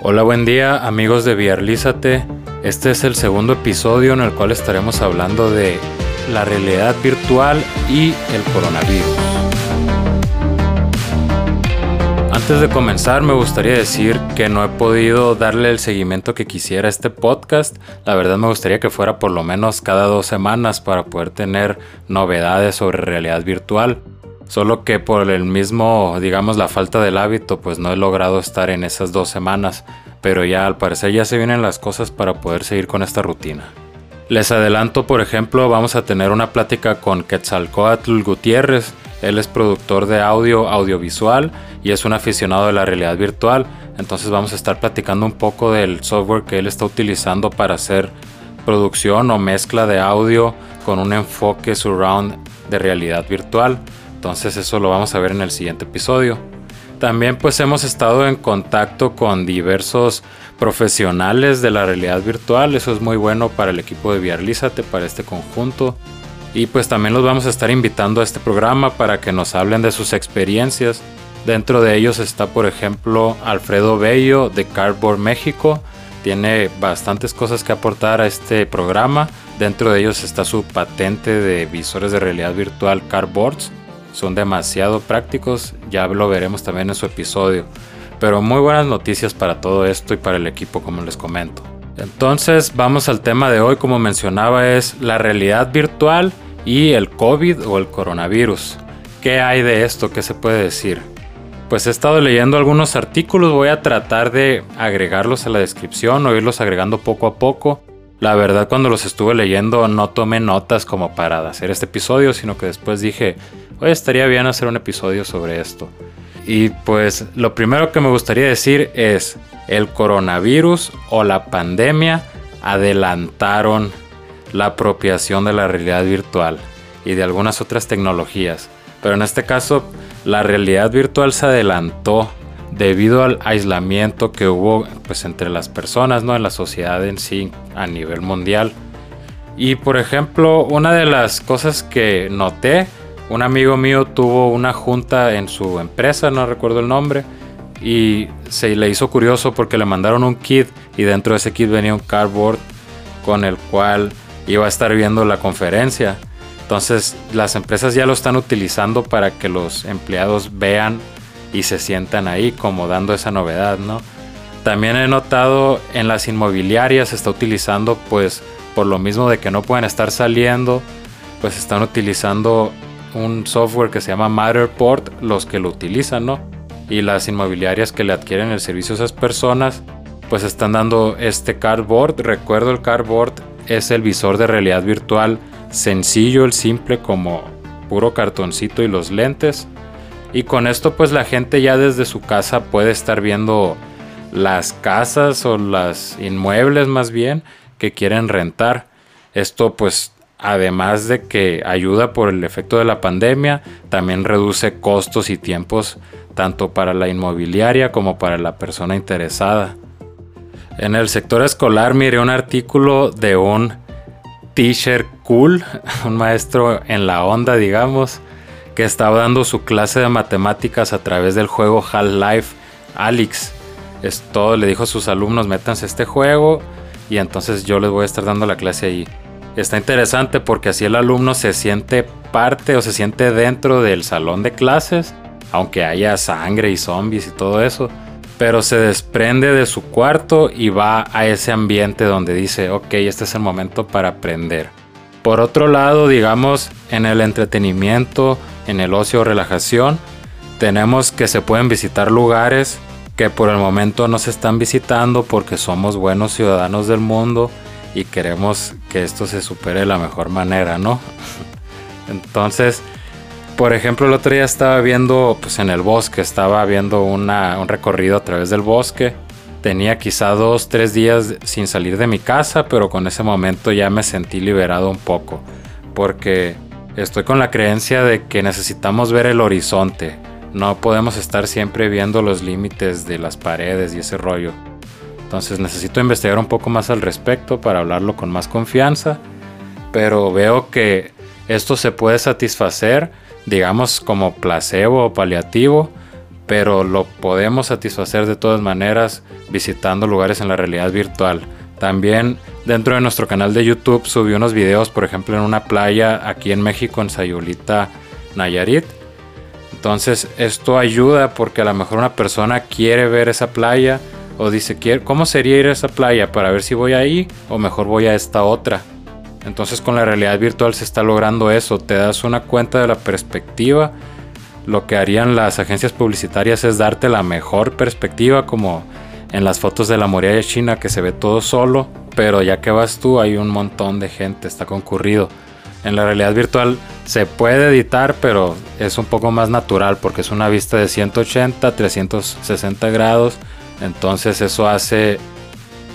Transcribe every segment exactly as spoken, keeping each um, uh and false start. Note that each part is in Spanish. Hola, buen día amigos de Biarlízate. Este es el segundo episodio en el cual estaremos hablando de la realidad virtual y el coronavirus. Antes de comenzar me gustaría decir que no he podido darle el seguimiento que quisiera a este podcast. La verdad me gustaría que fuera por lo menos cada dos semanas para poder tener novedades sobre realidad virtual. Solo que por el mismo, digamos, la falta del hábito, pues no he logrado estar en esas dos semanas. Pero ya al parecer ya se vienen las cosas para poder seguir con esta rutina. Les adelanto, por ejemplo, vamos a tener una plática con Quetzalcóatl Gutiérrez. Él es productor de audio, audiovisual y es un aficionado de la realidad virtual. Entonces vamos a estar platicando un poco del software que él está utilizando para hacer producción o mezcla de audio con un enfoque surround de realidad virtual. Entonces eso lo vamos a ver en el siguiente episodio. También pues hemos estado en contacto con diversos profesionales de la realidad virtual. Eso es muy bueno para el equipo de Biarlízate, para este conjunto. Y pues también los vamos a estar invitando a este programa para que nos hablen de sus experiencias. Dentro de ellos está, por ejemplo, Alfredo Bello de Cardboard México. Tiene bastantes cosas que aportar a este programa. Dentro de ellos está su patente de visores de realidad virtual Cardboards. Son demasiado prácticos, ya lo veremos también en su episodio. Pero muy buenas noticias para todo esto y para el equipo, como les comento. Entonces vamos al tema de hoy, como mencionaba, es la realidad virtual y el COVID o el coronavirus. ¿Qué hay de esto? ¿Qué se puede decir? Pues he estado leyendo algunos artículos, voy a tratar de agregarlos a la descripción o irlos agregando poco a poco. La verdad, cuando los estuve leyendo no tomé notas como para hacer este episodio, sino que después dije, oye, estaría bien hacer un episodio sobre esto. Y pues lo primero que me gustaría decir es, el coronavirus o la pandemia adelantaron la apropiación de la realidad virtual y de algunas otras tecnologías. Pero en este caso, la realidad virtual se adelantó debido al aislamiento que hubo pues entre las personas, ¿no? En la sociedad en sí a nivel mundial. Y por ejemplo, una de las cosas que noté, un amigo mío tuvo una junta en su empresa, no recuerdo el nombre, y se le hizo curioso porque le mandaron un kit y dentro de ese kit venía un cardboard con el cual iba a estar viendo la conferencia. Entonces las empresas ya lo están utilizando para que los empleados vean y se sientan ahí como dando esa novedad, ¿no? También he notado en las inmobiliarias se está utilizando, pues por lo mismo de que no pueden estar saliendo, pues están utilizando un software que se llama Matterport los que lo utilizan, ¿no? Y las inmobiliarias que le adquieren el servicio a esas personas pues están dando este cardboard. Recuerdo, el cardboard es el visor de realidad virtual sencillo, el simple, como puro cartoncito y los lentes. Y con esto pues la gente ya desde su casa puede estar viendo las casas o los inmuebles más bien que quieren rentar. Esto pues además de que ayuda por el efecto de la pandemia, también reduce costos y tiempos tanto para la inmobiliaria como para la persona interesada. En el sector escolar miré un artículo de un teacher cool, un maestro en la onda, digamos, que estaba dando su clase de matemáticas a través del juego Half-Life Alyx. Esto le dijo a sus alumnos, métanse a este juego y entonces yo les voy a estar dando la clase ahí. Está interesante porque así el alumno se siente parte o se siente dentro del salón de clases, aunque haya sangre y zombies y todo eso, pero se desprende de su cuarto y va a ese ambiente donde dice, ok, este es el momento para aprender. Por otro lado, digamos, en el entretenimiento, en el ocio o relajación, tenemos que se pueden visitar lugares que por el momento no se están visitando porque somos buenos ciudadanos del mundo y queremos que esto se supere de la mejor manera, ¿no? Entonces, por ejemplo, el otro día estaba viendo, pues en el bosque, estaba viendo una, un recorrido a través del bosque. Tenía quizá dos, tres días sin salir de mi casa, pero con ese momento ya me sentí liberado un poco porque estoy con la creencia de que necesitamos ver el horizonte. No podemos estar siempre viendo los límites de las paredes y ese rollo. Entonces necesito investigar un poco más al respecto para hablarlo con más confianza. Pero veo que esto se puede satisfacer, digamos, como placebo o paliativo pero lo podemos satisfacer de todas maneras visitando lugares en la realidad virtual. También dentro de nuestro canal de YouTube subí unos videos, por ejemplo, en una playa aquí en México, en Sayulita, Nayarit. Entonces esto ayuda porque a lo mejor una persona quiere ver esa playa o dice, ¿cómo sería ir a esa playa? Para ver si voy ahí o mejor voy a esta otra. Entonces con la realidad virtual se está logrando eso, te das una cuenta de la perspectiva. Lo que harían las agencias publicitarias es darte la mejor perspectiva, como en las fotos de la muralla china que se ve todo solo, pero ya que vas tú hay un montón de gente, está concurrido. En la realidad virtual se puede editar, pero es un poco más natural porque es una vista de ciento ochenta, trescientos sesenta grados, entonces eso hace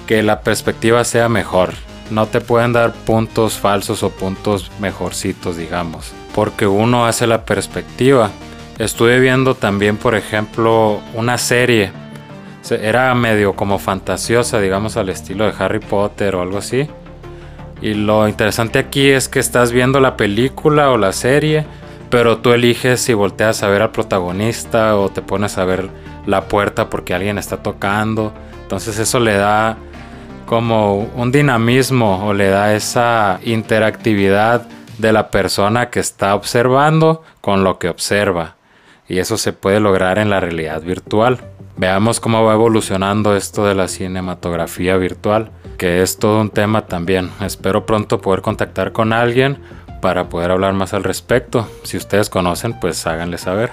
que la perspectiva sea mejor. No te pueden dar puntos falsos o puntos mejorcitos, digamos, porque uno hace la perspectiva. Estuve viendo también, por ejemplo, una serie. Era medio como fantasiosa, digamos, al estilo de Harry Potter o algo así. Y lo interesante aquí es que estás viendo la película o la serie, pero tú eliges si volteas a ver al protagonista o te pones a ver la puerta porque alguien está tocando. Entonces eso le da como un dinamismo o le da esa interactividad de la persona que está observando con lo que observa. Y eso se puede lograr en la realidad virtual. Veamos cómo va evolucionando esto de la cinematografía virtual, que es todo un tema también. Espero pronto poder contactar con alguien para poder hablar más al respecto. Si ustedes conocen, pues háganle saber.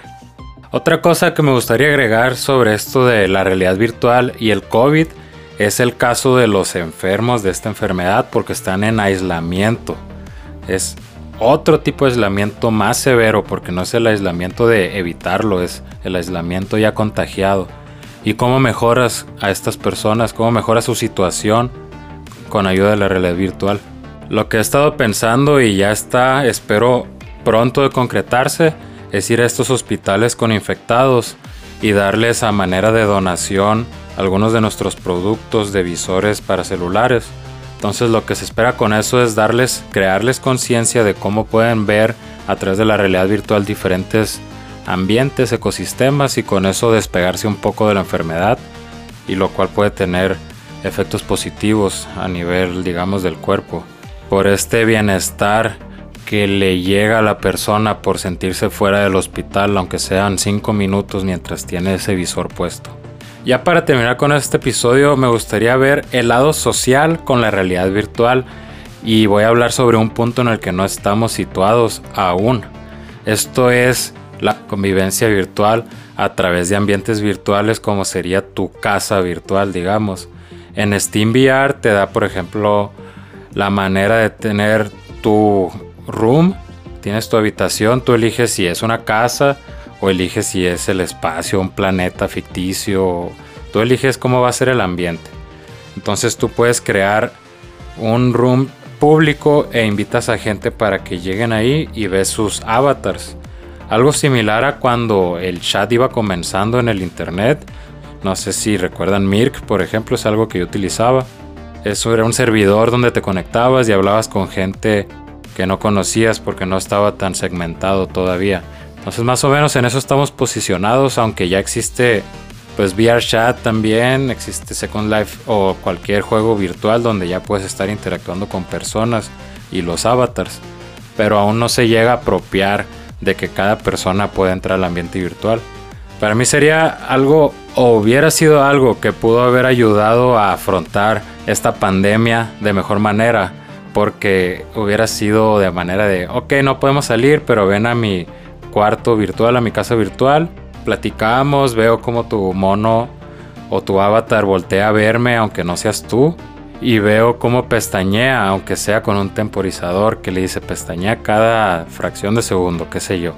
Otra cosa que me gustaría agregar sobre esto de la realidad virtual y el COVID es el caso de los enfermos de esta enfermedad, porque están en aislamiento. Es otro tipo de aislamiento más severo, porque no es el aislamiento de evitarlo, es el aislamiento ya contagiado. ¿Y cómo mejoras a estas personas? ¿Cómo mejoras su situación con ayuda de la realidad virtual? Lo que he estado pensando y ya está, espero pronto de concretarse, es ir a estos hospitales con infectados y darles a manera de donación algunos de nuestros productos de visores para celulares. Entonces lo que se espera con eso es darles, crearles conciencia de cómo pueden ver a través de la realidad virtual diferentes ambientes, ecosistemas, y con eso despegarse un poco de la enfermedad, y lo cual puede tener efectos positivos a nivel, digamos, del cuerpo. Por este bienestar que le llega a la persona por sentirse fuera del hospital, aunque sean cinco minutos mientras tiene ese visor puesto. Ya para terminar con este episodio, me gustaría ver el lado social con la realidad virtual, y voy a hablar sobre un punto en el que no estamos situados aún. Esto es la convivencia virtual a través de ambientes virtuales, como sería tu casa virtual, digamos. En SteamVR te da, por ejemplo, la manera de tener tu room, tienes tu habitación, tú eliges si es una casa o eliges si es el espacio, un planeta ficticio. Tú eliges cómo va a ser el ambiente. Entonces tú puedes crear un room público e invitas a gente para que lleguen ahí y ves sus avatars. Algo similar a cuando el chat iba comenzando en el internet. No sé si recuerdan Mirk, por ejemplo, es algo que yo utilizaba. Eso era un servidor donde te conectabas y hablabas con gente que no conocías porque no estaba tan segmentado todavía. Entonces más o menos en eso estamos posicionados, aunque ya existe pues V R Chat también, existe Second Life o cualquier juego virtual donde ya puedes estar interactuando con personas y los avatars, pero aún no se llega a apropiar de que cada persona pueda entrar al ambiente virtual. Para mí sería algo, o hubiera sido algo que pudo haber ayudado a afrontar esta pandemia de mejor manera, porque hubiera sido de manera de, ok, no podemos salir, pero ven a mi cuarto virtual, a mi casa virtual, platicamos, veo como tu mono o tu avatar voltea a verme aunque no seas tú, y veo como pestañea, aunque sea con un temporizador que le dice pestañea cada fracción de segundo, qué sé yo.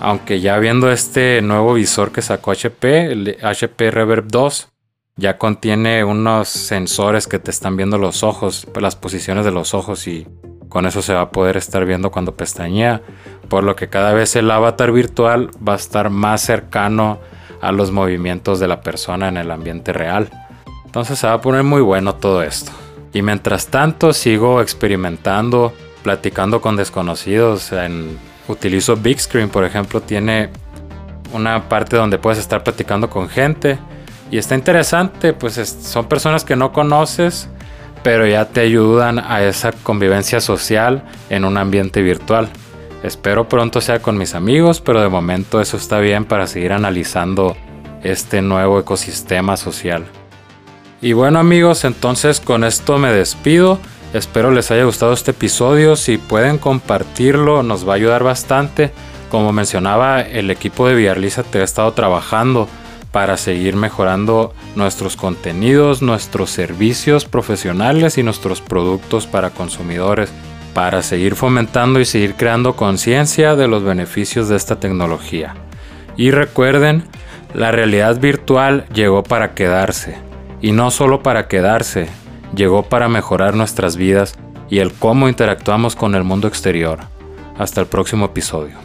Aunque ya viendo este nuevo visor que sacó H P, el H P Reverb dos, ya contiene unos sensores que te están viendo los ojos, las posiciones de los ojos, y con eso se va a poder estar viendo cuando pestañea, por lo que cada vez el avatar virtual va a estar más cercano a los movimientos de la persona en el ambiente real. Entonces se va a poner muy bueno todo esto. Y mientras tanto sigo experimentando, platicando con desconocidos. En, utilizo Big Screen, por ejemplo, tiene una parte donde puedes estar platicando con gente. Y está interesante, pues es, son personas que no conoces, pero ya te ayudan a esa convivencia social en un ambiente virtual. Espero pronto sea con mis amigos, pero de momento eso está bien para seguir analizando este nuevo ecosistema social. Y bueno amigos, entonces con esto me despido. Espero les haya gustado este episodio. Si pueden compartirlo, nos va a ayudar bastante. Como mencionaba, el equipo de Biarlízate ha estado trabajando para seguir mejorando nuestros contenidos, nuestros servicios profesionales y nuestros productos para consumidores, para seguir fomentando y seguir creando conciencia de los beneficios de esta tecnología. Y recuerden, la realidad virtual llegó para quedarse, y no solo para quedarse, llegó para mejorar nuestras vidas y el cómo interactuamos con el mundo exterior. Hasta el próximo episodio.